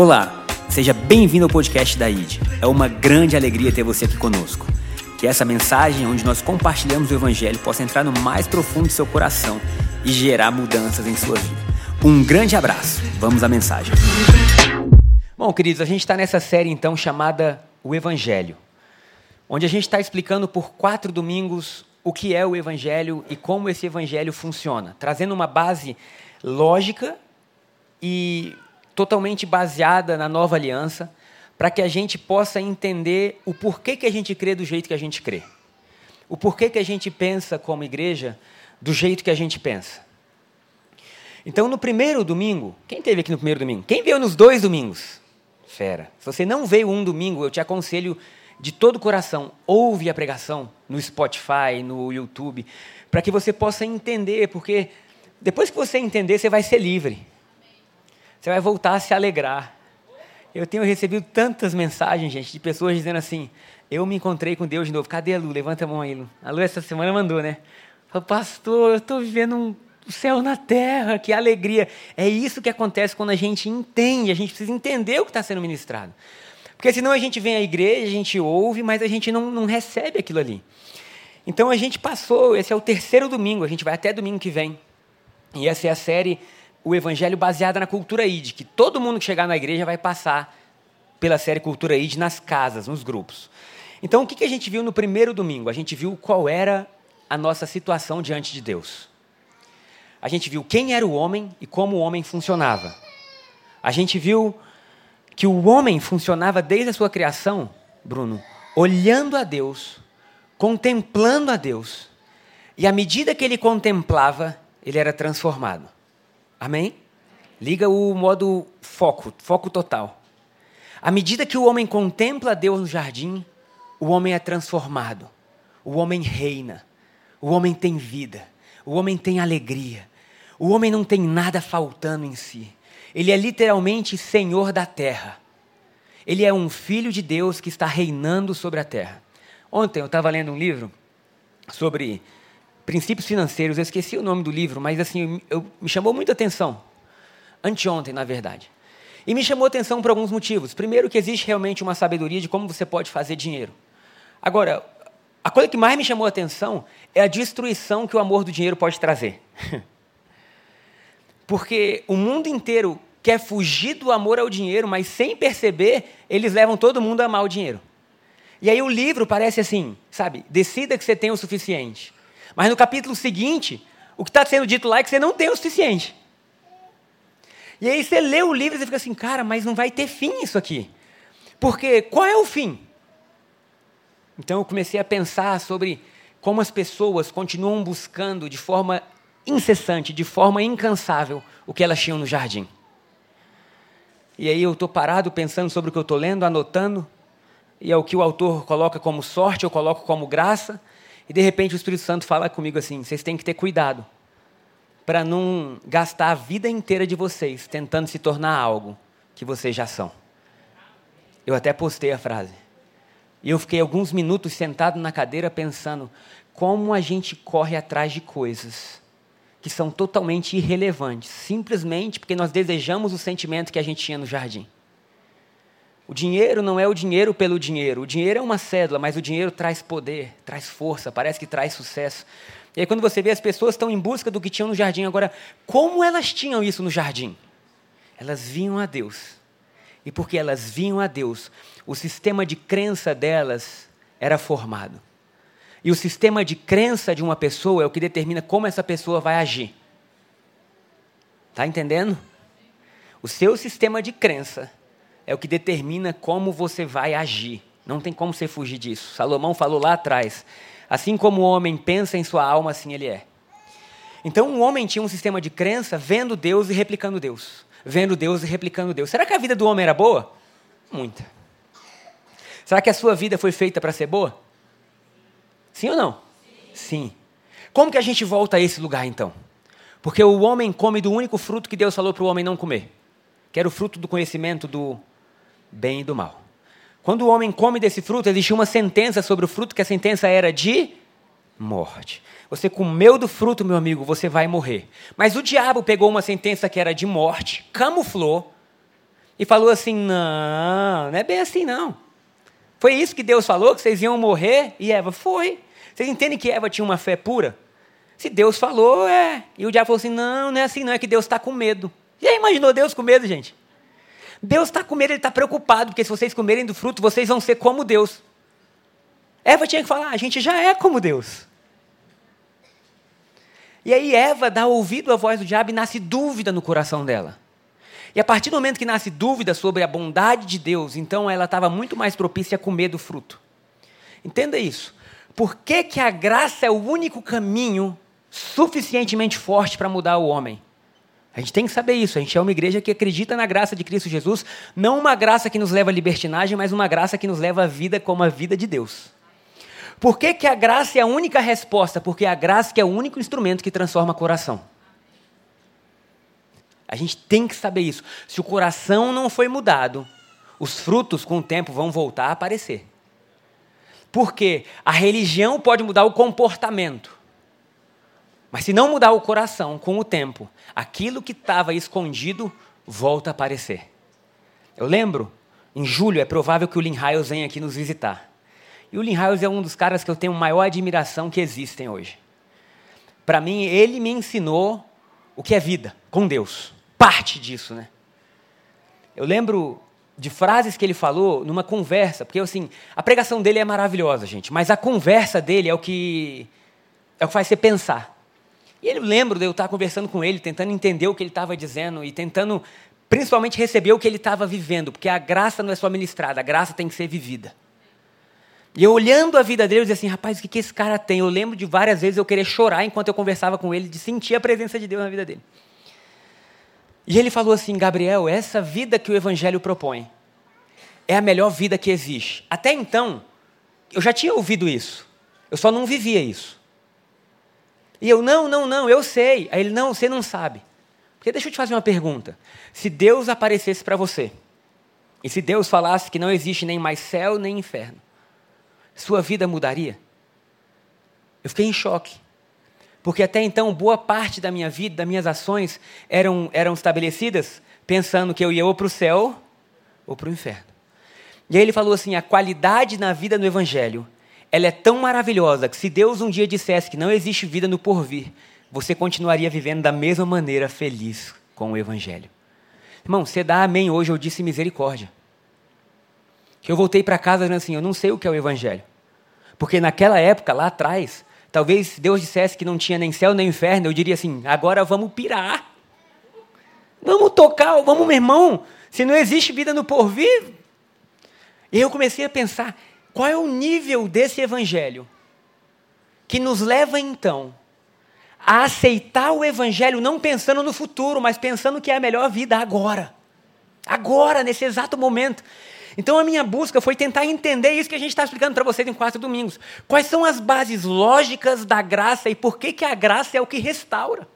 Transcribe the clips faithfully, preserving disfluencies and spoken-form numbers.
Olá, seja bem-vindo ao podcast da I D. É uma grande alegria ter você aqui conosco. Que essa mensagem onde nós compartilhamos o Evangelho possa entrar no mais profundo do seu coração e gerar mudanças em sua vida. Um grande abraço. Vamos à mensagem. Bom, queridos, a gente está nessa série então chamada O Evangelho, onde a gente está explicando por quatro domingos o que é o Evangelho e como esse Evangelho funciona, trazendo uma base lógica e totalmente baseada na nova aliança, para que a gente possa entender o porquê que a gente crê do jeito que a gente crê, o porquê que a gente pensa como igreja do jeito que a gente pensa. Então, no primeiro domingo, quem esteve aqui no primeiro domingo? Quem veio nos dois domingos? Fera. Se você não veio um domingo, eu te aconselho de todo o coração, ouve a pregação no Spotify, no YouTube, para que você possa entender, porque depois que você entender, você vai ser livre. Você vai voltar a se alegrar. Eu tenho recebido tantas mensagens, gente, de pessoas dizendo assim, eu me encontrei com Deus de novo. Cadê a Lu? Levanta a mão aí, Lu. A Lu essa semana mandou, né? Falou, pastor, eu estou vivendo um céu na terra, que alegria. É isso que acontece quando a gente entende, a gente precisa entender o que está sendo ministrado. Porque senão a gente vem à igreja, a gente ouve, mas a gente não, não recebe aquilo ali. Então a gente passou, esse é o terceiro domingo, a gente vai até domingo que vem. E essa é a série O Evangelho baseada na cultura I D, que todo mundo que chegar na igreja vai passar pela série Cultura I D nas casas, nos grupos. Então, o que a gente viu no primeiro domingo? A gente viu qual era a nossa situação diante de Deus. A gente viu quem era o homem e como o homem funcionava. A gente viu que o homem funcionava desde a sua criação, Bruno, olhando a Deus, contemplando a Deus, e à medida que ele contemplava, ele era transformado. Amém? Liga o modo foco, foco total. À medida que o homem contempla Deus no jardim, o homem é transformado. O homem reina. O homem tem vida. O homem tem alegria. O homem não tem nada faltando em si. Ele é literalmente Senhor da terra. Ele é um filho de Deus que está reinando sobre a terra. Ontem eu estava lendo um livro sobre princípios financeiros, eu esqueci o nome do livro, mas assim, eu, me chamou muita atenção, anteontem, na verdade. E me chamou atenção por alguns motivos. Primeiro, que existe realmente uma sabedoria de como você pode fazer dinheiro. Agora, a coisa que mais me chamou a atenção é a destruição que o amor do dinheiro pode trazer. Porque o mundo inteiro quer fugir do amor ao dinheiro, mas sem perceber, eles levam todo mundo a amar o dinheiro. E aí o livro parece assim, sabe, decida que você tem o suficiente. Mas no capítulo seguinte, o que está sendo dito lá é que você não tem o suficiente. E aí você lê o livro e fica assim, cara, mas não vai ter fim isso aqui. Porque qual é o fim? Então eu comecei a pensar sobre como as pessoas continuam buscando de forma incessante, de forma incansável, o que elas tinham no jardim. E aí eu estou parado pensando sobre o que eu estou lendo, anotando, e é o que o autor coloca como sorte, eu coloco como graça. E, de repente, o Espírito Santo fala comigo assim, vocês têm que ter cuidado para não gastar a vida inteira de vocês tentando se tornar algo que vocês já são. Eu até postei a frase. E eu fiquei alguns minutos sentado na cadeira pensando como a gente corre atrás de coisas que são totalmente irrelevantes, simplesmente porque nós desejamos o sentimento que a gente tinha no jardim. O dinheiro não é o dinheiro pelo dinheiro. O dinheiro é uma cédula, mas o dinheiro traz poder, traz força, parece que traz sucesso. E aí quando você vê, as pessoas estão em busca do que tinham no jardim. Agora, como elas tinham isso no jardim? Elas vinham a Deus. E porque elas vinham a Deus, o sistema de crença delas era formado. E o sistema de crença de uma pessoa é o que determina como essa pessoa vai agir. Está entendendo? O seu sistema de crença é o que determina como você vai agir. Não tem como você fugir disso. Salomão falou lá atrás, assim como o homem pensa em sua alma, assim ele é. Então, o homem tinha um sistema de crença vendo Deus e replicando Deus. Vendo Deus e replicando Deus. Será que a vida do homem era boa? Muita. Será que a sua vida foi feita para ser boa? Sim ou não? Sim. Sim. Como que a gente volta a esse lugar, então? Porque o homem come do único fruto que Deus falou para o homem não comer. Que era o fruto do conhecimento do bem e do mal. Quando o homem come desse fruto, existia uma sentença sobre o fruto, que a sentença era de morte. Você comeu do fruto, meu amigo, você vai morrer. Mas o diabo pegou uma sentença que era de morte, camuflou, e falou assim, não, não é bem assim não. Foi isso que Deus falou, que vocês iam morrer? E Eva, foi. Vocês entendem que Eva tinha uma fé pura? Se Deus falou, é. E o diabo falou assim, não, não é assim não, é que Deus está com medo. Já imaginou Deus com medo, gente? Deus está com medo, ele está preocupado, porque se vocês comerem do fruto, vocês vão ser como Deus. Eva tinha que falar, a gente já é como Deus. E aí Eva dá ouvido à voz do diabo e nasce dúvida no coração dela. E a partir do momento que nasce dúvida sobre a bondade de Deus, então ela estava muito mais propícia a comer do fruto. Entenda isso. Por que que a graça é o único caminho suficientemente forte para mudar o homem? A gente tem que saber isso. A gente é uma igreja que acredita na graça de Cristo Jesus, não uma graça que nos leva à libertinagem, mas uma graça que nos leva à vida como a vida de Deus. Por que que a graça é a única resposta? Porque a graça que é o único instrumento que transforma o coração. A gente tem que saber isso. Se o coração não foi mudado, os frutos com o tempo vão voltar a aparecer. Por quê? A religião pode mudar o comportamento. Mas se não mudar o coração com o tempo, aquilo que estava escondido volta a aparecer. Eu lembro, em julho, é provável que o Lyn Hiles venha aqui nos visitar. E o Lyn Hiles é um dos caras que eu tenho maior admiração que existem hoje. Para mim, ele me ensinou o que é vida com Deus. Parte disso, né? Eu lembro de frases que ele falou numa conversa, porque assim, a pregação dele é maravilhosa, gente, mas a conversa dele é o que, é o que faz você pensar. E eu lembro de eu estar conversando com ele, tentando entender o que ele estava dizendo e tentando, principalmente, receber o que ele estava vivendo, porque a graça não é só ministrada, a graça tem que ser vivida. E eu olhando a vida dele, eu dizia assim, rapaz, o que, que esse cara tem? Eu lembro de várias vezes eu querer chorar enquanto eu conversava com ele, de sentir a presença de Deus na vida dele. E ele falou assim, Gabriel, essa vida que o Evangelho propõe é a melhor vida que existe. Até então, eu já tinha ouvido isso, eu só não vivia isso. E eu, não, não, não, eu sei. Aí ele, não, você não sabe. Porque deixa eu te fazer uma pergunta. Se Deus aparecesse para você, e se Deus falasse que não existe nem mais céu, nem inferno, sua vida mudaria? Eu fiquei em choque. Porque até então, boa parte da minha vida, das minhas ações, eram, eram estabelecidas pensando que eu ia ou para o céu ou para o inferno. E aí ele falou assim, a qualidade na vida no Evangelho, ela é tão maravilhosa que se Deus um dia dissesse que não existe vida no porvir, você continuaria vivendo da mesma maneira feliz com o Evangelho. Irmão, você dá amém hoje, eu disse misericórdia. Que eu voltei para casa dizendo assim, eu não sei o que é o Evangelho. Porque naquela época, lá atrás, talvez Deus dissesse que não tinha nem céu nem inferno, eu diria assim, agora vamos pirar. Vamos tocar, vamos, meu irmão, se não existe vida no porvir. E eu comecei a pensar, qual é o nível desse Evangelho que nos leva, então, a aceitar o Evangelho não pensando no futuro, mas pensando que é a melhor vida agora. Agora, nesse exato momento. Então, a minha busca foi tentar entender isso que a gente está explicando para vocês em quatro domingos. Quais são as bases lógicas da graça e por que que a graça é o que restaura?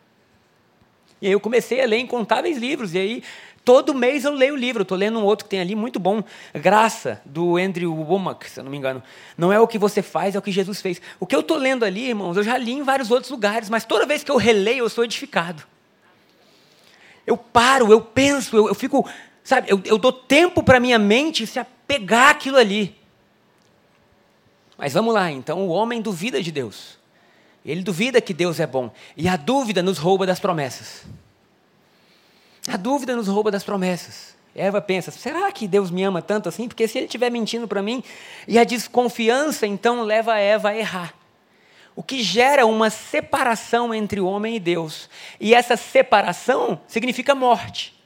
E aí eu comecei a ler incontáveis livros. E aí, todo mês eu leio o livro. Estou lendo um outro que tem ali, muito bom. Graça, do Andrew Womack, se eu não me engano. Não é o que você faz, é o que Jesus fez. O que eu estou lendo ali, irmãos, eu já li em vários outros lugares, mas toda vez que eu releio, eu sou edificado. Eu paro, eu penso, eu, eu fico... Sabe, eu, eu dou tempo para a minha mente se apegar àquilo ali. Mas vamos lá, então, o homem duvida de Deus. Ele duvida que Deus é bom. E a dúvida nos rouba das promessas. A dúvida nos rouba das promessas. Eva pensa, será que Deus me ama tanto assim? Porque se ele estiver mentindo para mim, e a desconfiança, então, leva a Eva a errar. O que gera uma separação entre o homem e Deus. E essa separação significa morte.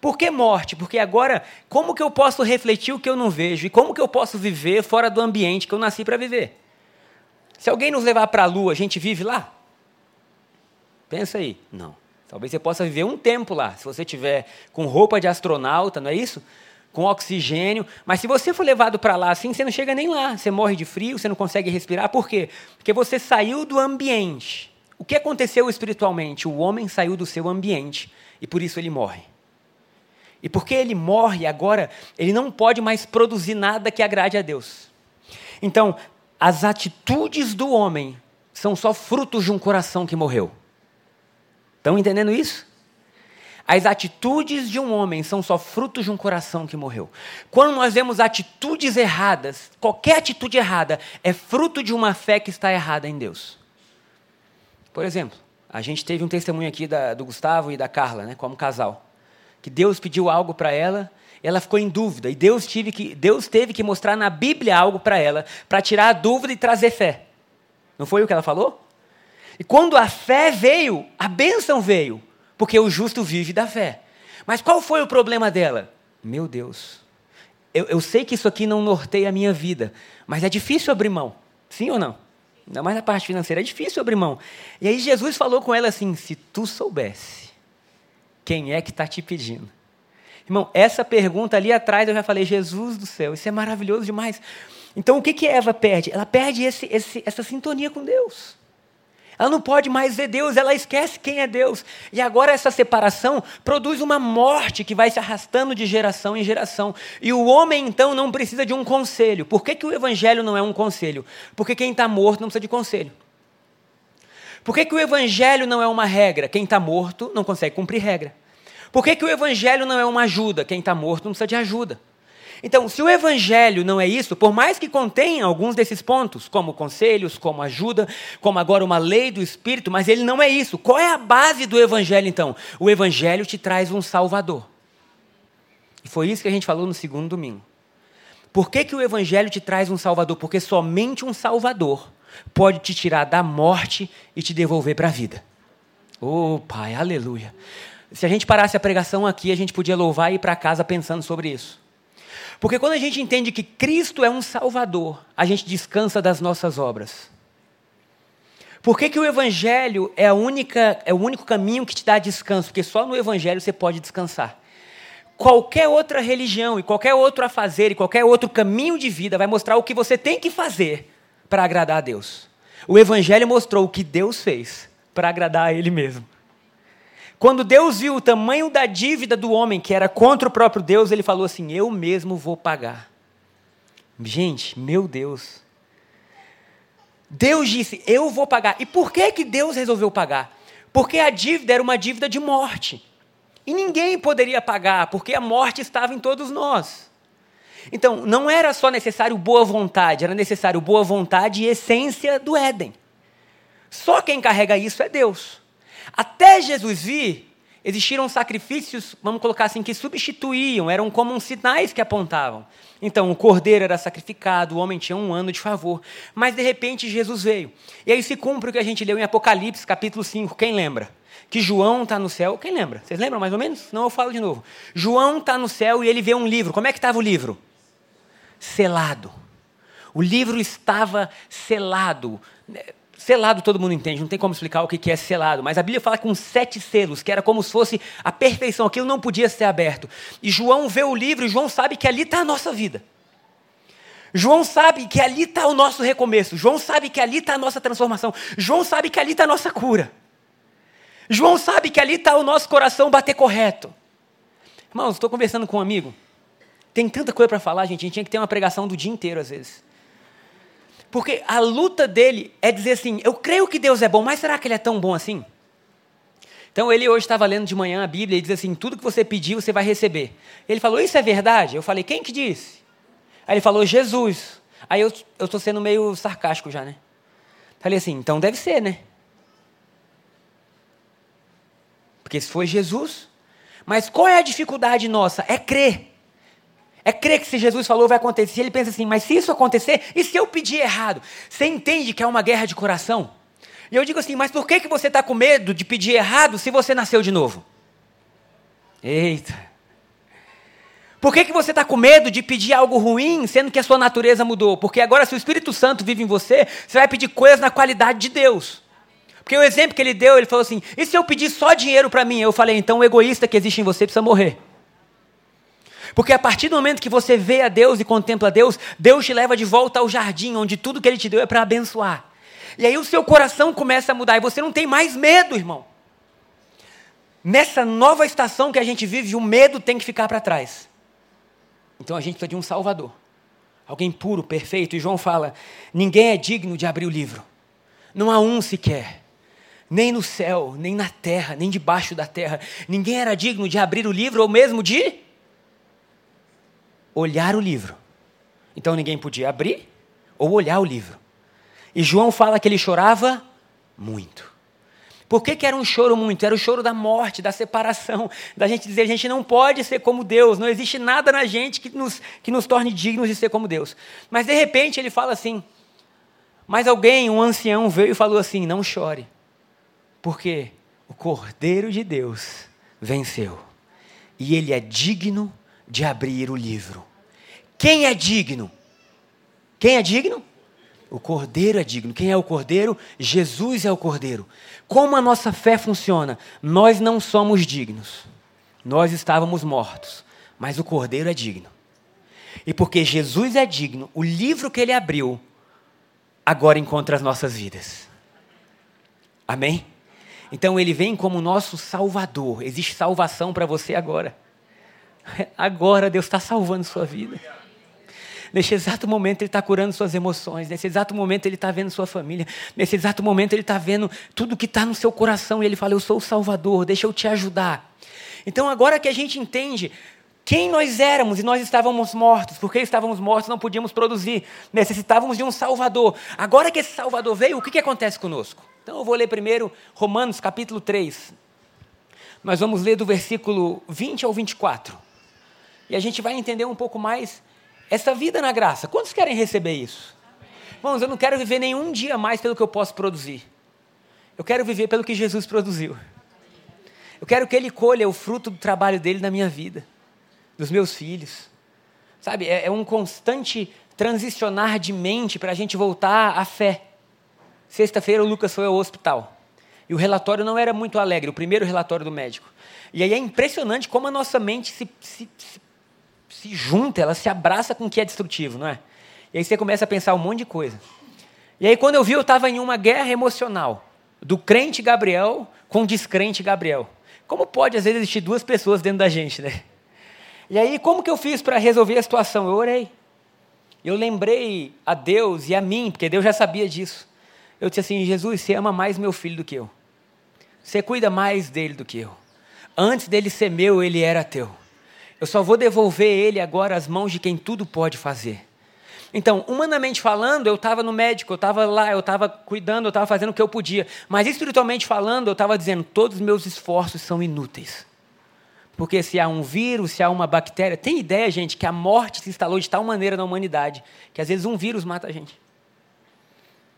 Por que morte? Porque agora, como que eu posso refletir o que eu não vejo? E como que eu posso viver fora do ambiente que eu nasci para viver? Se alguém nos levar para a Lua, a gente vive lá? Pensa aí. Não. Talvez você possa viver um tempo lá, se você tiver com roupa de astronauta, não é isso? Com oxigênio. Mas se você for levado para lá assim, você não chega nem lá. Você morre de frio, você não consegue respirar. Por quê? Porque você saiu do ambiente. O que aconteceu espiritualmente? O homem saiu do seu ambiente e por isso ele morre. E porque ele morre agora, ele não pode mais produzir nada que agrade a Deus. Então, as atitudes do homem são só frutos de um coração que morreu. Estão entendendo isso? As atitudes de um homem são só frutos de um coração que morreu. Quando nós vemos atitudes erradas, qualquer atitude errada é fruto de uma fé que está errada em Deus. Por exemplo, a gente teve um testemunho aqui da, do Gustavo e da Carla, né, como casal, que Deus pediu algo para ela, ela ficou em dúvida, e Deus, tive que, Deus teve que mostrar na Bíblia algo para ela, para tirar a dúvida e trazer fé. Não foi o que ela falou? E quando a fé veio, a bênção veio, porque o justo vive da fé. Mas qual foi o problema dela? Meu Deus, eu, eu sei que isso aqui não norteia a minha vida, mas é difícil abrir mão, sim ou não? Ainda mais na parte financeira, é difícil abrir mão. E aí Jesus falou com ela assim, se tu soubesse, quem é que está te pedindo? Irmão, essa pergunta ali atrás eu já falei, Jesus do céu, isso é maravilhoso demais. Então o que, que Eva perde? Ela perde esse, esse, essa sintonia com Deus. Ela não pode mais ver Deus, ela esquece quem é Deus. E agora essa separação produz uma morte que vai se arrastando de geração em geração. E o homem, então, não precisa de um conselho. Por que que o evangelho não é um conselho? Porque quem está morto não precisa de conselho. Por que que o evangelho não é uma regra? Quem está morto não consegue cumprir regra. Por que que o evangelho não é uma ajuda? Quem está morto não precisa de ajuda. Então, se o evangelho não é isso, por mais que contenha alguns desses pontos, como conselhos, como ajuda, como agora uma lei do Espírito, mas ele não é isso. Qual é a base do evangelho, então? O evangelho te traz um Salvador. E foi isso que a gente falou no segundo domingo. Por que que o evangelho te traz um Salvador? Porque somente um Salvador pode te tirar da morte e te devolver para a vida. Oh, Pai, aleluia. Se a gente parasse a pregação aqui, a gente podia louvar e ir para casa pensando sobre isso. Porque quando a gente entende que Cristo é um Salvador, a gente descansa das nossas obras. Por que que o Evangelho é, a única, é o único caminho que te dá descanso? Porque só no Evangelho você pode descansar. Qualquer outra religião, e qualquer outro afazer, e qualquer outro caminho de vida vai mostrar o que você tem que fazer para agradar a Deus. O Evangelho mostrou o que Deus fez para agradar a Ele mesmo. Quando Deus viu o tamanho da dívida do homem, que era contra o próprio Deus, ele falou assim, eu mesmo vou pagar. Gente, meu Deus. Deus disse, eu vou pagar. E por que que Deus resolveu pagar? Porque a dívida era uma dívida de morte. E ninguém poderia pagar, porque a morte estava em todos nós. Então, não era só necessário boa vontade, era necessário boa vontade e essência do Éden. Só quem carrega isso é Deus. Até Jesus vir, existiram sacrifícios, vamos colocar assim, que substituíam, eram como sinais que apontavam. Então, o cordeiro era sacrificado, o homem tinha um ano de favor, mas de repente Jesus veio. E aí se cumpre o que a gente leu em Apocalipse, capítulo cinco, quem lembra? Que João está no céu, quem lembra? Vocês lembram mais ou menos? Não, eu falo de novo. João está no céu e ele vê um livro. Como é que estava o livro? Selado. O livro estava selado. Selado todo mundo entende, não tem como explicar o que é selado, mas a Bíblia fala com sete selos, que era como se fosse a perfeição, aquilo não podia ser aberto. E João vê o livro e João sabe que ali está a nossa vida. João sabe que ali está o nosso recomeço, João sabe que ali está a nossa transformação, João sabe que ali está a nossa cura. João sabe que ali está o nosso coração bater correto. Irmãos, estou conversando com um amigo, tem tanta coisa para falar, gente, a gente tinha que ter uma pregação do dia inteiro às vezes. Porque a luta dele é dizer assim, eu creio que Deus é bom, mas será que Ele é tão bom assim? Então, ele hoje estava lendo de manhã a Bíblia e diz assim, tudo que você pedir, você vai receber. Ele falou, isso é verdade? Eu falei, quem que disse? Aí ele falou, Jesus. Aí eu estou sendo meio sarcástico já, né? Falei assim, então deve ser, né? Porque se foi Jesus... Mas qual é a dificuldade nossa? É crer. É crer que se Jesus falou vai acontecer, ele pensa assim, mas se isso acontecer, e se eu pedir errado? Você entende que é uma guerra de coração? E eu digo assim, mas por que que você está com medo de pedir errado se você nasceu de novo? Eita! Por que que você está com medo de pedir algo ruim, sendo que a sua natureza mudou? Porque agora se o Espírito Santo vive em você, você vai pedir coisas na qualidade de Deus. Porque o exemplo que ele deu, ele falou assim, e se eu pedir só dinheiro para mim? Eu falei, então o egoísta que existe em você precisa morrer. Porque a partir do momento que você vê a Deus e contempla a Deus, Deus te leva de volta ao jardim, onde tudo que Ele te deu é para abençoar. E aí o seu coração começa a mudar, e você não tem mais medo, irmão. Nessa nova estação que a gente vive, o medo tem que ficar para trás. Então a gente precisa de um Salvador. Alguém puro, perfeito. E João fala, ninguém é digno de abrir o livro. Não há um sequer. nem no céu, nem na terra, nem debaixo da terra. Ninguém era digno de abrir o livro ou mesmo de olhar o livro. Então ninguém podia abrir ou olhar o livro. E João fala que ele chorava muito. Por que que era um choro muito? Era o choro da morte, da separação, da gente dizer, a gente não pode ser como Deus, não existe nada na gente que nos, que nos torne dignos de ser como Deus. Mas, de repente, ele fala assim, mas alguém, um ancião, veio e falou assim, não chore, porque o Cordeiro de Deus venceu, e ele é digno de abrir o livro. Quem é digno? Quem é digno? O Cordeiro é digno. Quem é o Cordeiro? Jesus é o Cordeiro. Como a nossa fé funciona? Nós não somos dignos. Nós estávamos mortos. Mas o Cordeiro é digno. E porque Jesus é digno, o livro que ele abriu agora encontra as nossas vidas. Amém? Então ele vem como nosso Salvador. Existe salvação para você agora. Agora Deus está salvando sua vida. Nesse exato momento ele está curando suas emoções, nesse exato momento ele está vendo sua família, nesse exato momento ele está vendo tudo que está no seu coração, e ele fala, eu sou o Salvador, deixa eu te ajudar. Então agora que a gente entende quem nós éramos, e nós estávamos mortos, porque estávamos mortos, não podíamos produzir, necessitávamos de um Salvador. Agora que esse Salvador veio, o que, que acontece conosco? Então eu vou ler primeiro Romanos capítulo três, nós vamos ler do versículo vinte ao vinte e quatro, e a gente vai entender um pouco mais essa vida na graça. Quantos querem receber isso? Irmãos, eu não quero viver nenhum dia mais pelo que eu posso produzir. Eu quero viver pelo que Jesus produziu. Eu quero que Ele colha o fruto do trabalho dEle na minha vida, dos meus filhos. Sabe, é, é um constante transicionar de mente para a gente voltar à fé. Sexta-feira o Lucas foi ao hospital. E o relatório não era muito alegre, o primeiro relatório do médico. E aí é impressionante como a nossa mente se... se, se se junta, ela se abraça com o que é destrutivo, não é? E aí você começa a pensar um monte de coisa. E aí quando eu vi, eu estava em uma guerra emocional do crente Gabriel com o descrente Gabriel. Como pode, às vezes, existir duas pessoas dentro da gente, né? E aí, como que eu fiz para resolver a situação? Eu orei. Eu lembrei a Deus e a mim, porque Deus já sabia disso. Eu disse assim, Jesus, você ama mais meu filho do que eu. Você cuida mais dele do que eu. Antes dele ser meu, ele era teu. Eu só vou devolver ele agora às mãos de quem tudo pode fazer. Então, humanamente falando, eu estava no médico, eu estava lá, eu estava cuidando, eu estava fazendo o que eu podia. Mas espiritualmente falando, eu estava dizendo, todos os meus esforços são inúteis. Porque se há um vírus, se há uma bactéria... Tem ideia, gente, que a morte se instalou de tal maneira na humanidade que às vezes um vírus mata a gente.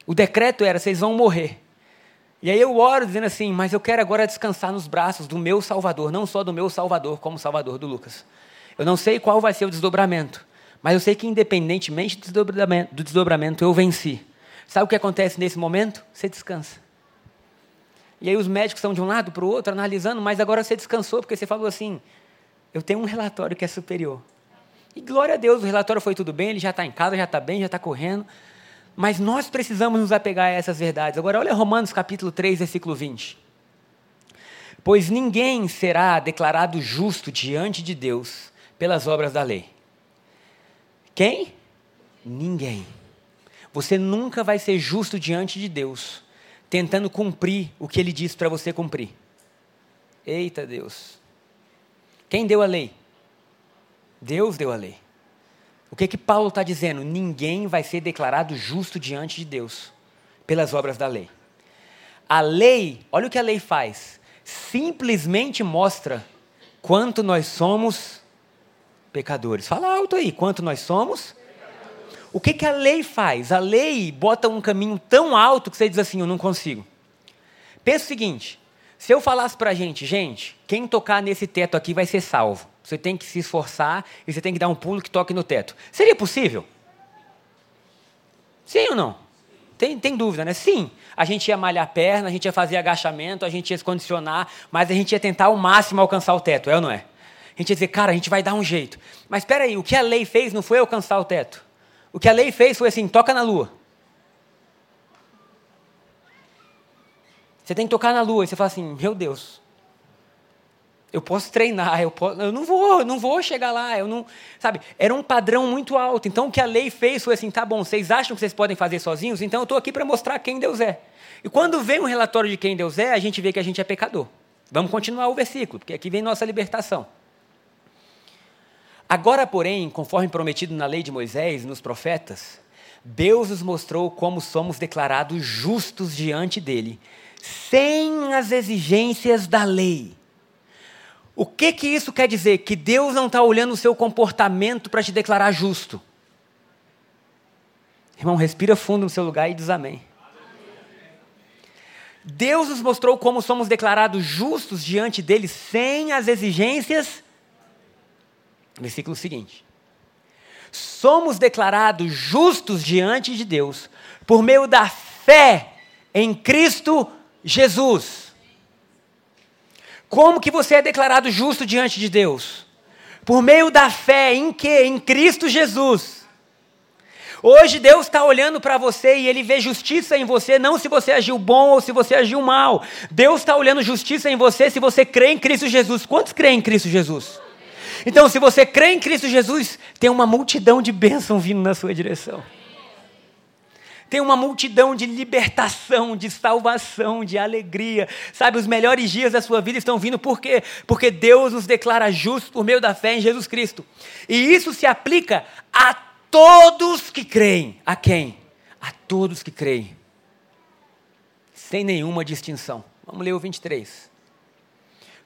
O decreto era, vocês vão morrer. E aí eu oro dizendo assim, mas eu quero agora descansar nos braços do meu Salvador, não só do meu Salvador, como Salvador do Lucas. Eu não sei qual vai ser o desdobramento, mas eu sei que independentemente do desdobramento, do desdobramento eu venci. Sabe o que acontece nesse momento? Você descansa. E aí os médicos estão de um lado para o outro, analisando, mas agora você descansou, porque você falou assim, eu tenho um relatório que é superior. E glória a Deus, o relatório foi tudo bem, ele já está em casa, já está bem, já está correndo. Mas nós precisamos nos apegar a essas verdades. Agora, olha Romanos capítulo três, versículo vinte. Pois ninguém será declarado justo diante de Deus pelas obras da lei. Quem? Ninguém. Você nunca vai ser justo diante de Deus, tentando cumprir o que Ele disse para você cumprir. Eita Deus. Quem deu a lei? Deus deu a lei. O que que Paulo está dizendo? Ninguém vai ser declarado justo diante de Deus pelas obras da lei. A lei, olha o que a lei faz, simplesmente mostra quanto nós somos pecadores. Fala alto aí, quanto nós somos? O que que a lei faz? A lei bota um caminho tão alto que você diz assim, eu não consigo. Pensa o seguinte, se eu falasse para a gente, gente, quem tocar nesse teto aqui vai ser salvo. Você tem que se esforçar e você tem que dar um pulo que toque no teto. Seria possível? Sim ou não? Tem, tem dúvida, né? Sim. A gente ia malhar a perna, a gente ia fazer agachamento, a gente ia se condicionar, mas a gente ia tentar ao máximo alcançar o teto, é ou não é? A gente ia dizer, cara, a gente vai dar um jeito. Mas espera aí, o que a lei fez não foi alcançar o teto. O que a lei fez foi assim, toca na lua. Você tem que tocar na lua e você fala assim, meu Deus... Eu posso treinar, eu, posso, eu não vou, eu não vou chegar lá, eu não, sabe? Era um padrão muito alto. Então, o que a lei fez foi assim, tá bom, vocês acham que vocês podem fazer sozinhos? Então, eu estou aqui para mostrar quem Deus é. E quando vem um relatório de quem Deus é, a gente vê que a gente é pecador. Vamos continuar o versículo, porque aqui vem nossa libertação. Agora, porém, conforme prometido na lei de Moisés e nos profetas, Deus nos mostrou como somos declarados justos diante dele, sem as exigências da lei. O que que isso quer dizer? Que Deus não está olhando o seu comportamento para te declarar justo. Irmão, respira fundo no seu lugar e diz amém. Deus nos mostrou como somos declarados justos diante dele sem as exigências. Versículo seguinte. Somos declarados justos diante de Deus por meio da fé em Cristo Jesus. Como que você é declarado justo diante de Deus? Por meio da fé em quê? Em Cristo Jesus. Hoje Deus está olhando para você e Ele vê justiça em você, não se você agiu bom ou se você agiu mal. Deus está olhando justiça em você se você crê em Cristo Jesus. Quantos creem em Cristo Jesus? Então, se você crê em Cristo Jesus, tem uma multidão de bênção vindo na sua direção. Tem uma multidão de libertação, de salvação, de alegria. Sabe, os melhores dias da sua vida estão vindo por quê? Porque Deus nos declara justos por meio da fé em Jesus Cristo. E isso se aplica a todos que creem. A quem? A todos que creem. Sem nenhuma distinção. Vamos ler o vinte e três.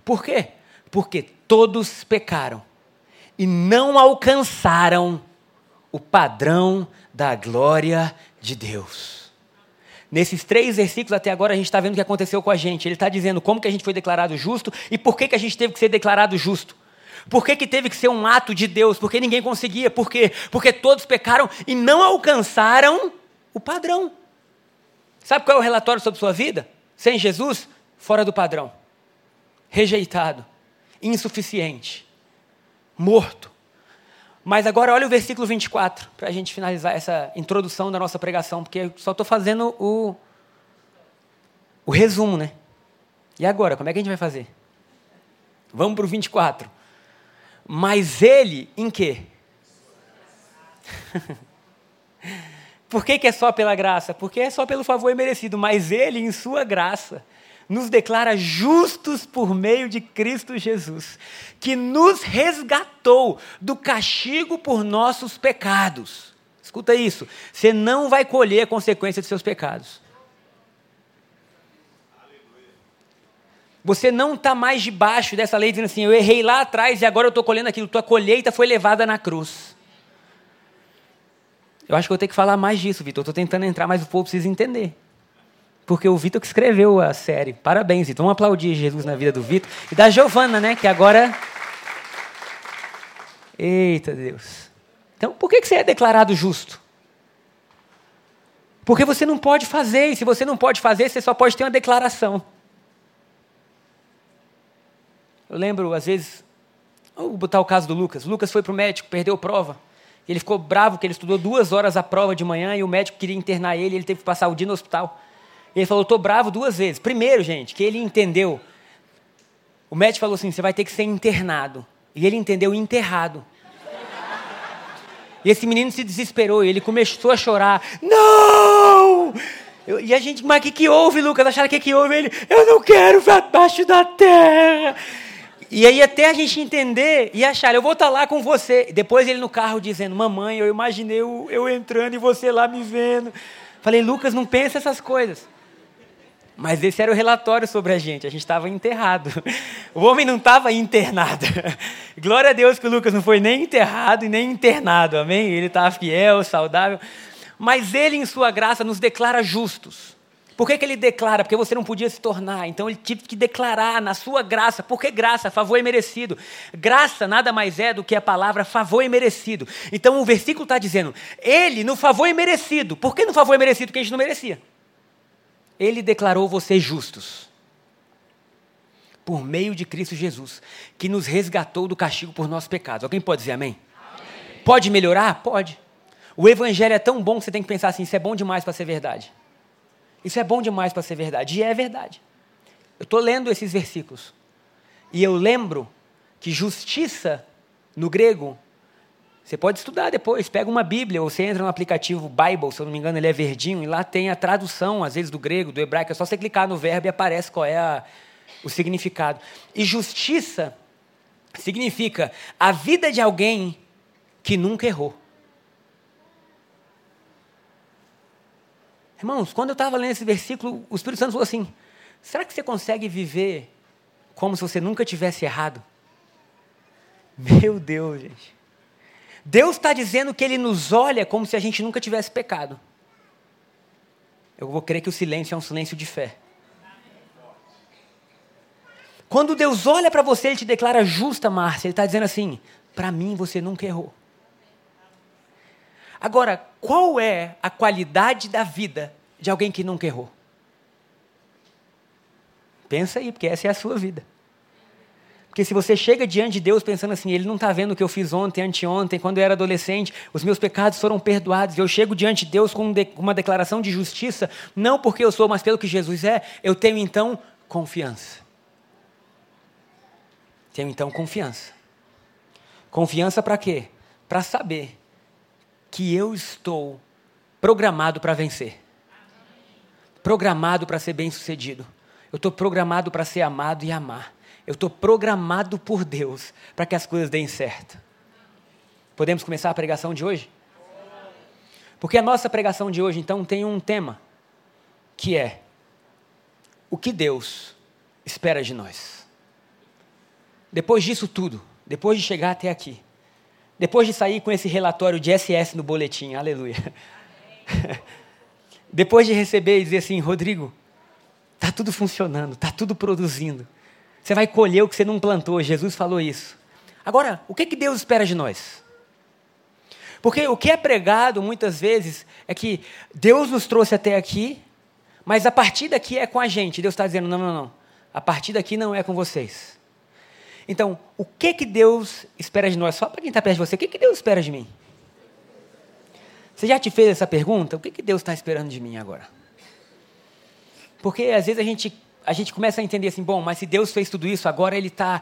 Por quê? Porque todos pecaram e não alcançaram o padrão da glória de Deus. Nesses três versículos até agora a gente está vendo o que aconteceu com a gente. Ele está dizendo como que a gente foi declarado justo e por que que a gente teve que ser declarado justo. Por que que teve que ser um ato de Deus? Porque ninguém conseguia. Por quê? Porque todos pecaram e não alcançaram o padrão. Sabe qual é o relatório sobre sua vida? Sem Jesus, fora do padrão. Rejeitado. Insuficiente. Morto. Mas agora olha o versículo vinte e quatro, para a gente finalizar essa introdução da nossa pregação, porque eu só estou fazendo o, o resumo, né? E agora, como é que a gente vai fazer? Vamos para o vinte e quatro. Mas ele, em quê? Por que que é só pela graça? Porque é só pelo favor imerecido. Mas ele, em sua graça, nos declara justos por meio de Cristo Jesus, que nos resgatou do castigo por nossos pecados. Escuta isso, você não vai colher a consequência dos seus pecados. Você não está mais debaixo dessa lei dizendo assim, eu errei lá atrás e agora eu estou colhendo aquilo. Tua colheita foi levada na cruz. Eu acho que eu vou ter que falar mais disso, Vitor. Estou tentando entrar, mas o povo precisa entender. Porque o Vitor que escreveu a série. Parabéns, Vitor. Vamos aplaudir Jesus na vida do Vitor. E da Giovana, né? Que agora... Eita, Deus. Então, por que você é declarado justo? Porque você não pode fazer. E se você não pode fazer, você só pode ter uma declaração. Eu lembro, às vezes... Vou botar o caso do Lucas. Lucas foi para o médico, perdeu prova. Ele ficou bravo porque ele estudou duas horas a prova de manhã e o médico queria internar ele e ele teve que passar o dia no hospital. Ele falou, estou bravo duas vezes. Primeiro, gente, que ele entendeu. O médico falou assim, você vai ter que ser internado. E ele entendeu enterrado. E esse menino se desesperou e ele começou a chorar. Não! Eu, e a gente, mas o que, que houve, Lucas? Acharam que que houve? Ele, eu não quero ir abaixo da terra. E aí até a gente entender e achar, eu vou estar lá com você. Depois ele no carro dizendo, mamãe, eu imaginei eu, eu entrando e você lá me vendo. Falei, Lucas, não pensa essas coisas. Mas esse era o relatório sobre a gente. A gente estava enterrado. O homem não estava internado. Glória a Deus que o Lucas não foi nem enterrado e nem internado. Amém? Ele estava fiel, saudável. Mas ele, em sua graça, nos declara justos. Por que que ele declara? Porque você não podia se tornar. Então, ele teve que declarar na sua graça. Por que graça? Favor imerecido. Graça nada mais é do que a palavra favor imerecido. Então, o versículo está dizendo, ele, no favor imerecido. Por que no favor imerecido? Porque a gente não merecia. Ele declarou vocês justos, por meio de Cristo Jesus, que nos resgatou do castigo por nossos pecados. Alguém pode dizer amém? Amém. Pode melhorar? Pode. O evangelho é tão bom que você tem que pensar assim, isso é bom demais para ser verdade. Isso é bom demais para ser verdade. E é verdade. Eu estou lendo esses versículos. E eu lembro que justiça, no grego, você pode estudar depois, pega uma Bíblia, ou você entra no aplicativo Bible, se eu não me engano ele é verdinho, e lá tem a tradução, às vezes do grego, do hebraico, é só você clicar no verbo e aparece qual é a, o significado. E justiça significa a vida de alguém que nunca errou. Irmãos, quando eu estava lendo esse versículo, o Espírito Santo falou assim, será que você consegue viver como se você nunca tivesse errado? Meu Deus, gente. Deus está dizendo que Ele nos olha como se a gente nunca tivesse pecado. Eu vou crer que o silêncio é um silêncio de fé. Quando Deus olha para você, Ele te declara justa, Márcia. Ele está dizendo assim, para mim você nunca errou. Agora, qual é a qualidade da vida de alguém que nunca errou? Pensa aí, porque essa é a sua vida. Porque se você chega diante de Deus pensando assim, Ele não está vendo o que eu fiz ontem, anteontem, quando eu era adolescente, os meus pecados foram perdoados, e eu chego diante de Deus com uma declaração de justiça, não porque eu sou, mas pelo que Jesus é, eu tenho então confiança. Tenho então confiança. Confiança para quê? Para saber que eu estou programado para vencer. Programado para ser bem-sucedido. Eu estou programado para ser amado e amar. Eu estou programado por Deus para que as coisas deem certo. Podemos começar a pregação de hoje? Porque a nossa pregação de hoje, então, tem um tema, que é o que Deus espera de nós. Depois disso tudo, depois de chegar até aqui, depois de sair com esse relatório de S S no boletim, aleluia. Depois de receber e dizer assim, Rodrigo, está tudo funcionando, está tudo produzindo. Você vai colher o que você não plantou, Jesus falou isso. Agora, o que, que Deus espera de nós? Porque o que é pregado muitas vezes é que Deus nos trouxe até aqui, mas a partir daqui é com a gente. Deus está dizendo, não, não, não, a partir daqui não é com vocês. Então, o que, que Deus espera de nós? Só para quem está perto de você, o que, que Deus espera de mim? Você já te fez essa pergunta? O que, que Deus está esperando de mim agora? Porque às vezes a gente... a gente começa a entender assim, bom, mas se Deus fez tudo isso, agora Ele está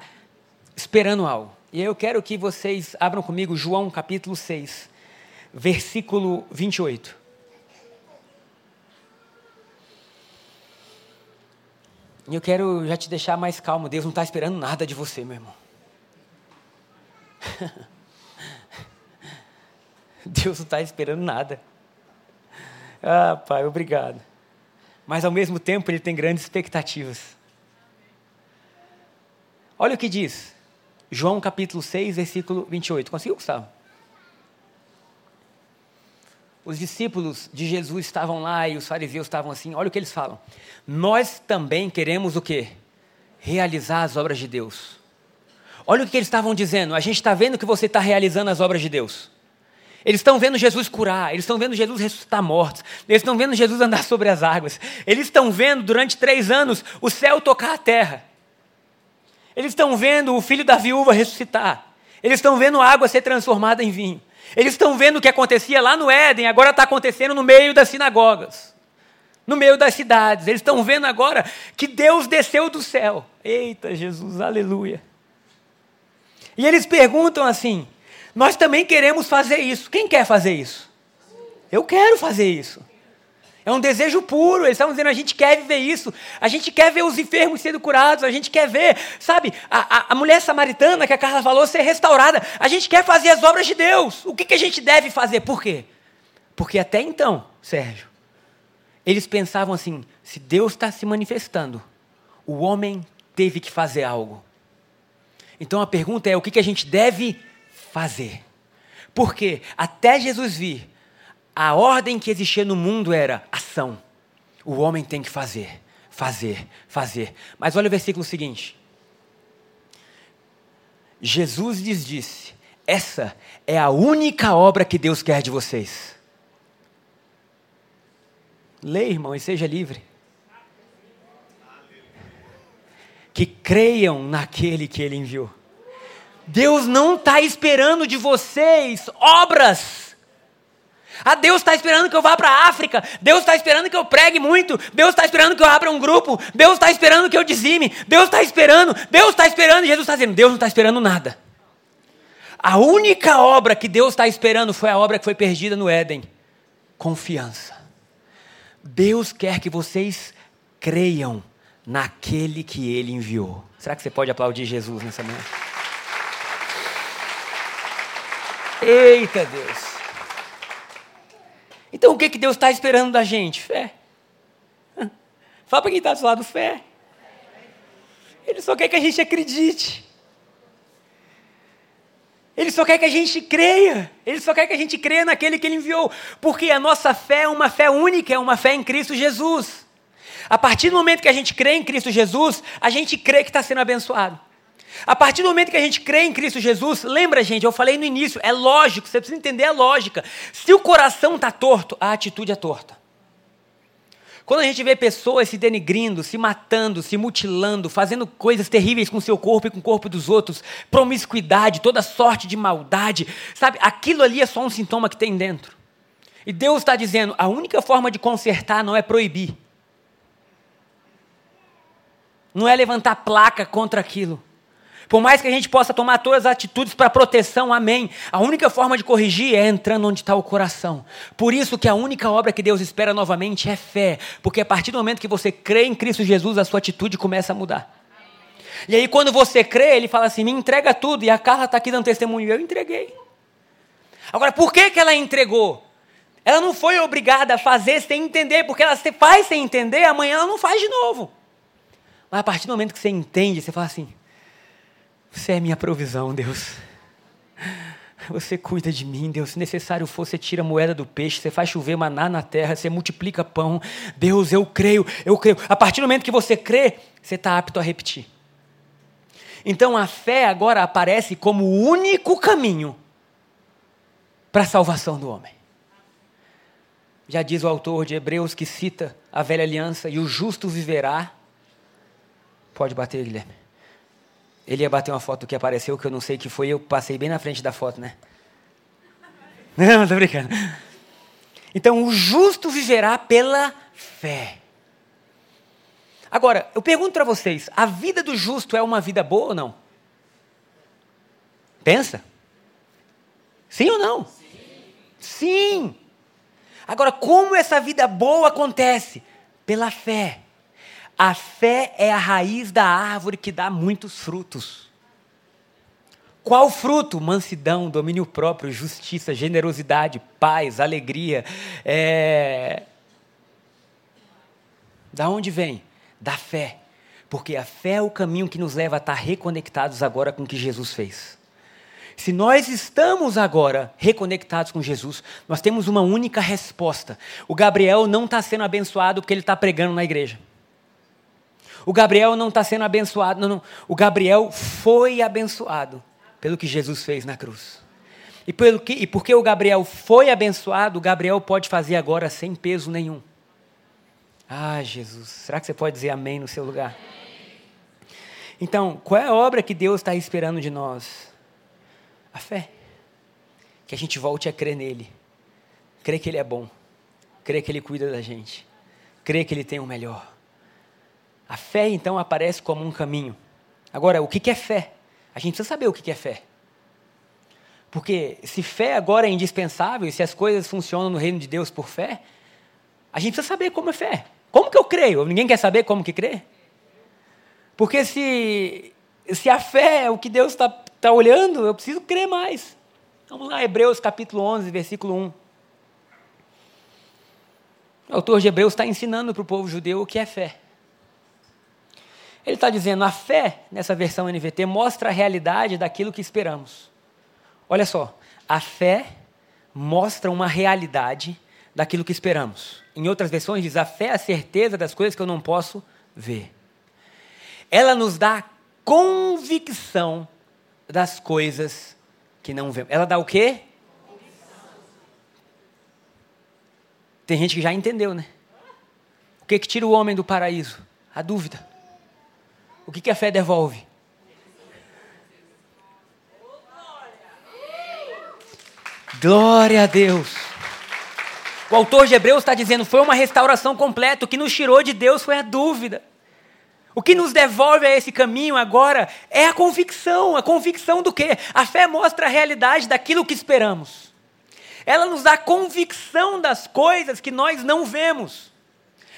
esperando algo. E eu quero que vocês abram comigo João capítulo seis, versículo vinte e oito. E eu quero já te deixar mais calmo, Deus não está esperando nada de você, meu irmão. Deus não está esperando nada. Ah, Pai, obrigado. Mas, ao mesmo tempo, Ele tem grandes expectativas. Olha o que diz. João, capítulo seis, versículo vinte e oito. Conseguiu, Gustavo? Os discípulos de Jesus estavam lá e os fariseus estavam assim. Olha o que eles falam. Nós também queremos o quê? Realizar as obras de Deus. Olha o que eles estavam dizendo. A gente está vendo que você está realizando as obras de Deus. Eles estão vendo Jesus curar, eles estão vendo Jesus ressuscitar mortos, eles estão vendo Jesus andar sobre as águas, eles estão vendo durante três anos o céu tocar a terra, eles estão vendo o filho da viúva ressuscitar, eles estão vendo a água ser transformada em vinho, eles estão vendo o que acontecia lá no Éden, agora está acontecendo no meio das sinagogas, no meio das cidades, eles estão vendo agora que Deus desceu do céu. Eita Jesus, aleluia. E eles perguntam assim, nós também queremos fazer isso. Quem quer fazer isso? Eu quero fazer isso. É um desejo puro. Eles estavam dizendo, a gente quer viver isso. A gente quer ver os enfermos sendo curados. A gente quer ver, sabe, a, a, a mulher samaritana que a Carla falou ser restaurada. A gente quer fazer as obras de Deus. O que, que a gente deve fazer? Por quê? Porque até então, Sérgio, eles pensavam assim, se Deus está se manifestando, o homem teve que fazer algo. Então a pergunta é, o que, que a gente deve fazer? Fazer. Porque até Jesus vir, a ordem que existia no mundo era ação. O homem tem que fazer, fazer, fazer. Mas olha o versículo seguinte. Jesus lhes disse, essa é a única obra que Deus quer de vocês. Leia, irmão, e seja livre. Que creiam naquele que Ele enviou. Deus não está esperando de vocês obras. Ah, Deus está esperando que eu vá para a África. Deus está esperando que eu pregue muito. Deus está esperando que eu abra um grupo. Deus está esperando que eu dizime. Deus está esperando. Deus está esperando. E Jesus está dizendo, Deus não está esperando nada. A única obra que Deus está esperando foi a obra que foi perdida no Éden. Confiança. Deus quer que vocês creiam naquele que Ele enviou. Será que você pode aplaudir Jesus nessa manhã? Eita Deus! Então o que, que Deus está esperando da gente? Fé. Fala para quem está do lado, fé. Ele só quer que a gente acredite. Ele só quer que a gente creia. Ele só quer que a gente creia naquele que Ele enviou. Porque a nossa fé é uma fé única, é uma fé em Cristo Jesus. A partir do momento que a gente crê em Cristo Jesus, a gente crê que está sendo abençoado. A partir do momento que a gente crê em Cristo Jesus, lembra, gente, eu falei no início, é lógico, você precisa entender a lógica. Se o coração está torto, a atitude é torta. Quando a gente vê pessoas se denegrindo, se matando, se mutilando, fazendo coisas terríveis com o seu corpo e com o corpo dos outros, promiscuidade, toda sorte de maldade, sabe, aquilo ali é só um sintoma que tem dentro. E Deus está dizendo, a única forma de consertar não é proibir. Não é levantar placa contra aquilo. Por mais que a gente possa tomar todas as atitudes para proteção, amém. A única forma de corrigir é entrando onde está o coração. Por isso que a única obra que Deus espera novamente é fé. Porque a partir do momento que você crê em Cristo Jesus, a sua atitude começa a mudar. E aí quando você crê, ele fala assim, me entrega tudo. E a Carla está aqui dando testemunho. Eu entreguei. Agora, por que, que ela entregou? Ela não foi obrigada a fazer sem entender. Porque ela se faz sem entender, amanhã ela não faz de novo. Mas a partir do momento que você entende, você fala assim, você é minha provisão, Deus. Você cuida de mim, Deus. Se necessário for, você tira a moeda do peixe, você faz chover maná na terra, você multiplica pão. Deus, eu creio, eu creio. A partir do momento que você crê, você está apto a repetir. Então, a fé agora aparece como o único caminho para a salvação do homem. Já diz o autor de Hebreus, que cita a velha aliança, e o justo viverá. Pode bater, Guilherme. Ele ia bater uma foto que apareceu, que eu não sei o que foi, eu passei bem na frente da foto, né? Não, tô brincando. Então, o justo viverá pela fé. Agora, eu pergunto para vocês, a vida do justo é uma vida boa ou não? Pensa. Sim ou não? Sim. Sim. Agora, como essa vida boa acontece? Pela fé. A fé é a raiz da árvore que dá muitos frutos. Qual fruto? Mansidão, domínio próprio, justiça, generosidade, paz, alegria. É... Da onde vem? Da fé. Porque a fé é o caminho que nos leva a estar reconectados agora com o que Jesus fez. Se nós estamos agora reconectados com Jesus, nós temos uma única resposta. O Gabriel não está sendo abençoado porque ele está pregando na igreja. O Gabriel não está sendo abençoado, não, não. O Gabriel foi abençoado pelo que Jesus fez na cruz. E, pelo que, e porque o Gabriel foi abençoado, o Gabriel pode fazer agora sem peso nenhum. Ah, Jesus, será que você pode dizer amém no seu lugar? Então, qual é a obra que Deus está esperando de nós? A fé. Que a gente volte a crer nele. Crer que ele é bom. Crer que ele cuida da gente. Crer que ele tem o melhor. A fé, então, aparece como um caminho. Agora, o que é fé? A gente precisa saber o que é fé. Porque se fé agora é indispensável, e se as coisas funcionam no reino de Deus por fé, a gente precisa saber como é fé. Como que eu creio? Ninguém quer saber como que crê? Porque se, se a fé é o que Deus está tá olhando, eu preciso crer mais. Vamos lá, Hebreus capítulo onze, versículo um. O autor de Hebreus está ensinando para o povo judeu o que é fé. Ele está dizendo, a fé, nessa versão N V T, mostra a realidade daquilo que esperamos. Olha só, a fé mostra uma realidade daquilo que esperamos. Em outras versões diz, a fé é a certeza das coisas que eu não posso ver. Ela nos dá convicção das coisas que não vemos. Ela dá o quê? Convicção. Tem gente que já entendeu, né? O que, que tira o homem do paraíso? A dúvida. O que, que a fé devolve? Glória a Deus. O autor de Hebreus está dizendo, foi uma restauração completa, o que nos tirou de Deus foi a dúvida. O que nos devolve a esse caminho agora é a convicção. A convicção do quê? A fé mostra a realidade daquilo que esperamos. Ela nos dá convicção das coisas que nós não vemos.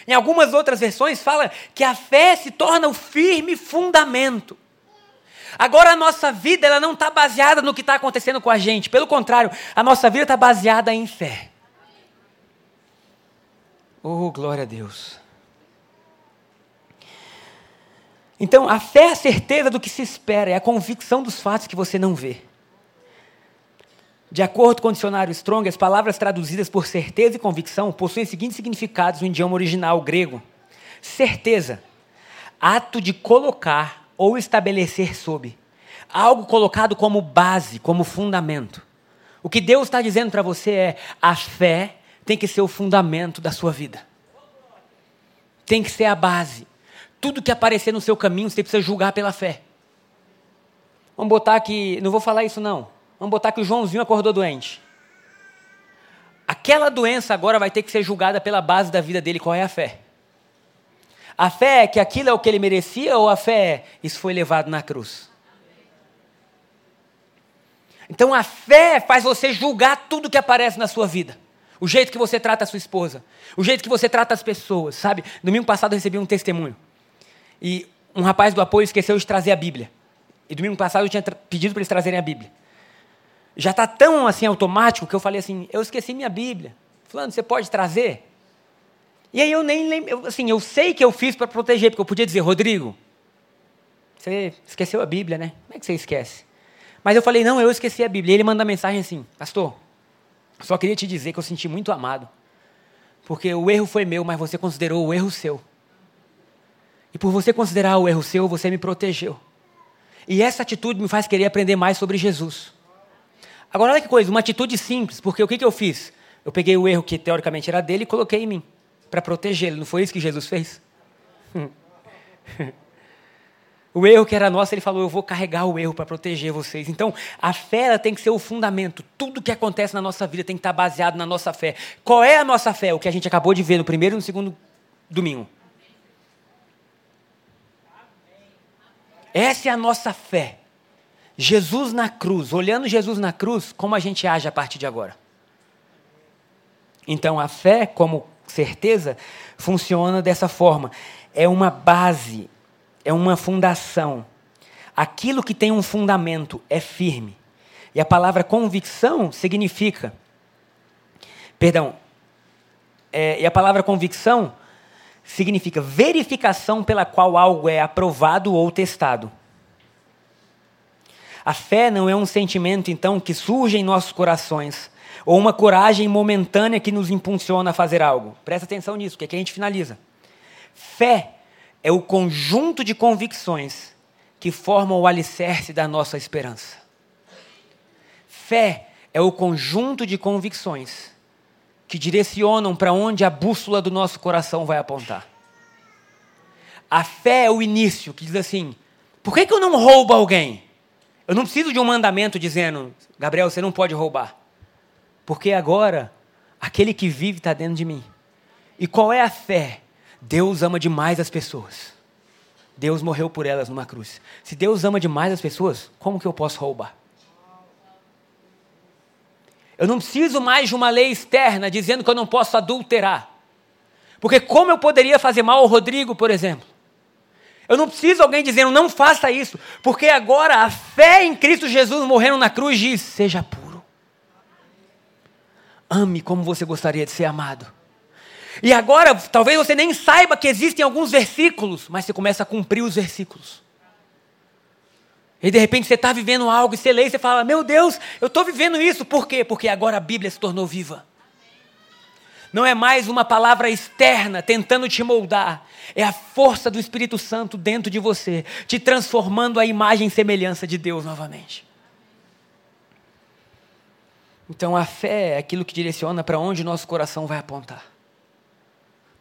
Em algumas outras versões fala que a fé se torna o firme fundamento. Agora a nossa vida ela não está baseada no que está acontecendo com a gente. Pelo contrário, a nossa vida está baseada em fé. Oh, glória a Deus. Então, a fé é a certeza do que se espera, é a convicção dos fatos que você não vê. De acordo com o dicionário Strong, as palavras traduzidas por certeza e convicção possuem os seguintes significados no idioma original grego. Certeza, ato de colocar ou estabelecer sob, algo colocado como base, como fundamento. O que Deus está dizendo para você é, a fé tem que ser o fundamento da sua vida. Tem que ser a base. Tudo que aparecer no seu caminho, você precisa julgar pela fé. Vamos botar que... Não vou falar isso, não. Vamos botar que o Joãozinho acordou doente. Aquela doença agora vai ter que ser julgada pela base da vida dele. Qual é a fé? A fé é que aquilo é o que ele merecia ou a fé é isso foi levado na cruz? Então a fé faz você julgar tudo que aparece na sua vida. O jeito que você trata a sua esposa, o jeito que você trata as pessoas, sabe? Domingo passado eu recebi um testemunho. E um rapaz do apoio esqueceu de trazer a Bíblia. E domingo passado eu tinha tra- pedido para eles trazerem a Bíblia. Já está tão assim automático que eu falei assim, eu esqueci minha Bíblia. Fulano, você pode trazer? E aí eu nem lembro, assim, eu sei que eu fiz para proteger, porque eu podia dizer, Rodrigo, você esqueceu a Bíblia, né? Como é que você esquece? Mas eu falei, não, eu esqueci a Bíblia. E ele manda mensagem assim, pastor, só queria te dizer que eu senti muito amado, porque o erro foi meu, mas você considerou o erro seu. E por você considerar o erro seu, você me protegeu. E essa atitude me faz querer aprender mais sobre Jesus. Agora, olha que coisa, uma atitude simples, porque o que, que eu fiz? Eu peguei o erro que teoricamente era dele e coloquei em mim, para protegê-lo. Não foi isso que Jesus fez? O erro que era nosso, ele falou, eu vou carregar o erro para proteger vocês. Então, a fé ela tem que ser o fundamento. Tudo que acontece na nossa vida tem que estar baseado na nossa fé. Qual é a nossa fé? O que a gente acabou de ver no primeiro e no segundo domingo. Essa é a nossa fé. Jesus na cruz. Olhando Jesus na cruz, como a gente age a partir de agora? Então, a fé, como certeza, funciona dessa forma. É uma base. É uma fundação. Aquilo que tem um fundamento é firme. E a palavra convicção significa... Perdão. É, e a palavra convicção significa verificação pela qual algo é aprovado ou testado. A fé não é um sentimento, então, que surge em nossos corações ou uma coragem momentânea que nos impulsiona a fazer algo. Presta atenção nisso, que aqui a gente finaliza. Fé é o conjunto de convicções que formam o alicerce da nossa esperança. Fé é o conjunto de convicções que direcionam para onde a bússola do nosso coração vai apontar. A fé é o início, que diz assim, por que, que eu não roubo alguém? Eu não preciso de um mandamento dizendo, Gabriel, você não pode roubar. Porque agora, aquele que vive está dentro de mim. E qual é a fé? Deus ama demais as pessoas. Deus morreu por elas numa cruz. Se Deus ama demais as pessoas, como que eu posso roubar? Eu não preciso mais de uma lei externa dizendo que eu não posso adulterar. Porque como eu poderia fazer mal ao Rodrigo, por exemplo? Eu não preciso de alguém dizendo, não faça isso. Porque agora a fé em Cristo Jesus morrendo na cruz diz, seja puro. Ame como você gostaria de ser amado. E agora, talvez você nem saiba que existem alguns versículos, mas você começa a cumprir os versículos. E de repente você está vivendo algo, e você lê e você fala, meu Deus, eu estou vivendo isso. Por quê? Porque agora a Bíblia se tornou viva. Não é mais uma palavra externa tentando te moldar. É a força do Espírito Santo dentro de você, te transformando à imagem e semelhança de Deus novamente. Então a fé é aquilo que direciona para onde o nosso coração vai apontar.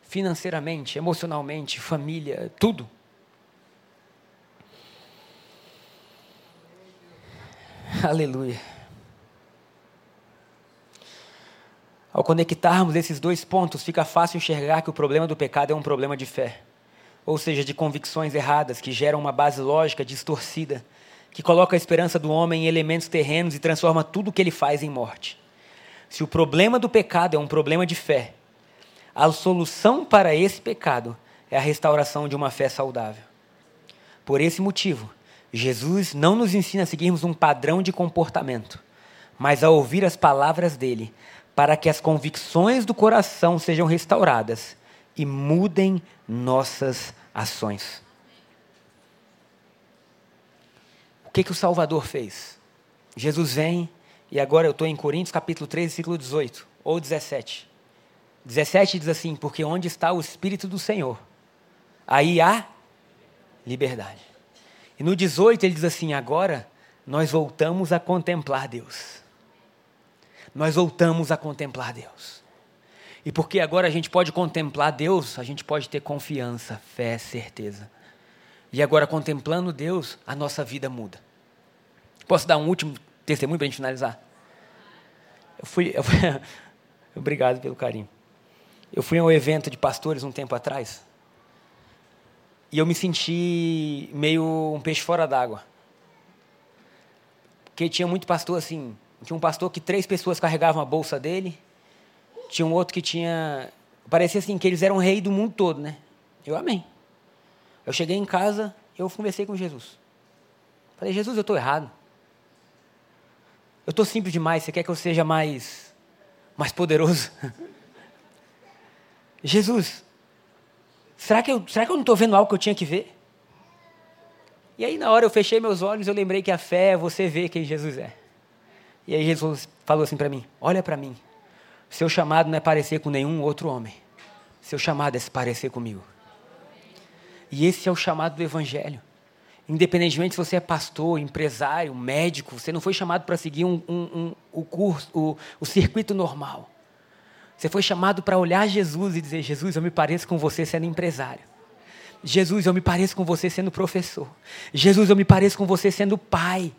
Financeiramente, emocionalmente, família, tudo. Aleluia. Ao conectarmos esses dois pontos, fica fácil enxergar que o problema do pecado é um problema de fé, ou seja, de convicções erradas que geram uma base lógica distorcida, que coloca a esperança do homem em elementos terrenos e transforma tudo o que ele faz em morte. Se o problema do pecado é um problema de fé, a solução para esse pecado é a restauração de uma fé saudável. Por esse motivo, Jesus não nos ensina a seguirmos um padrão de comportamento, mas a ouvir as palavras dele, para que as convicções do coração sejam restauradas e mudem nossas ações. O que, que o Salvador fez? Jesus vem, e agora eu estou em Coríntios capítulo três, versículo dezoito, ou dezessete. dezessete diz assim: porque onde está o Espírito do Senhor, aí há liberdade. E no dezoito ele diz assim: agora nós voltamos a contemplar Deus. Nós voltamos a contemplar Deus. E porque agora a gente pode contemplar Deus, a gente pode ter confiança, fé, certeza. E agora, contemplando Deus, a nossa vida muda. Posso dar um último testemunho para a gente finalizar? Eu fui, eu fui Obrigado pelo carinho. Eu fui a um evento de pastores um tempo atrás e eu me senti meio um peixe fora d'água. Porque tinha muito pastor assim... Tinha um pastor que três pessoas carregavam a bolsa dele. Tinha um outro que tinha... Parecia assim, que eles eram rei do mundo todo, né? Eu amei. Eu cheguei em casa, eu conversei com Jesus. Falei: Jesus, eu estou errado. Eu estou simples demais, você quer que eu seja mais, mais poderoso? Jesus, será que, eu, será que eu não estou vendo algo que eu tinha que ver? E aí, na hora, eu fechei meus olhos, eu lembrei que a fé é você ver quem Jesus é. E aí Jesus falou assim para mim: olha para mim, seu chamado não é parecer com nenhum outro homem, seu chamado é se parecer comigo. E esse é o chamado do Evangelho. Independentemente se você é pastor, empresário, médico, você não foi chamado para seguir um, um, um, o, curso, o, o circuito normal. Você foi chamado para olhar Jesus e dizer: Jesus, eu me pareço com você sendo empresário. Jesus, eu me pareço com você sendo professor. Jesus, eu me pareço com você sendo pai.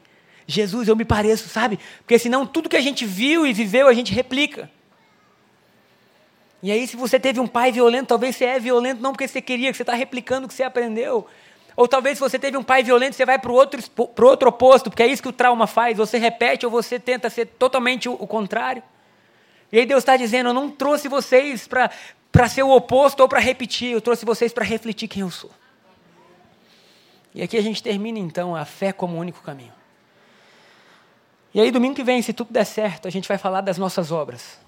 Jesus, eu me pareço, sabe? Porque senão tudo que a gente viu e viveu, a gente replica. E aí, se você teve um pai violento, talvez você é violento não porque você queria, que você está replicando o que você aprendeu. Ou talvez se você teve um pai violento, você vai para o outro, pro outro oposto, porque é isso que o trauma faz. Você repete ou você tenta ser totalmente o, o contrário. E aí Deus está dizendo: eu não trouxe vocês para ser o oposto ou para repetir, eu trouxe vocês para refletir quem eu sou. E aqui a gente termina então a fé como único caminho. E aí, domingo que vem, se tudo der certo, a gente vai falar das nossas obras.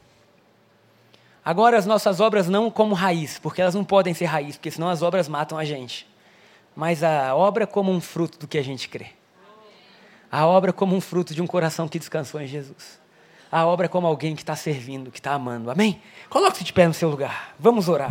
Agora, as nossas obras não como raiz, porque elas não podem ser raiz, porque senão as obras matam a gente. Mas a obra como um fruto do que a gente crê. A obra como um fruto de um coração que descansou em Jesus. A obra como alguém que está servindo, que está amando. Amém? Coloque-se de pé no seu lugar. Vamos orar.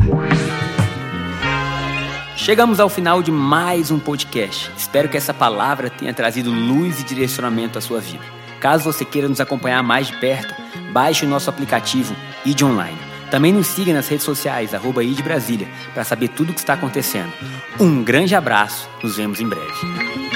Chegamos ao final de mais um podcast. Espero que essa palavra tenha trazido luz e direcionamento à sua vida. Caso você queira nos acompanhar mais de perto, baixe o nosso aplicativo I D Online. Também nos siga nas redes sociais, arroba I D Brasília, para saber tudo o que está acontecendo. Um grande abraço, nos vemos em breve.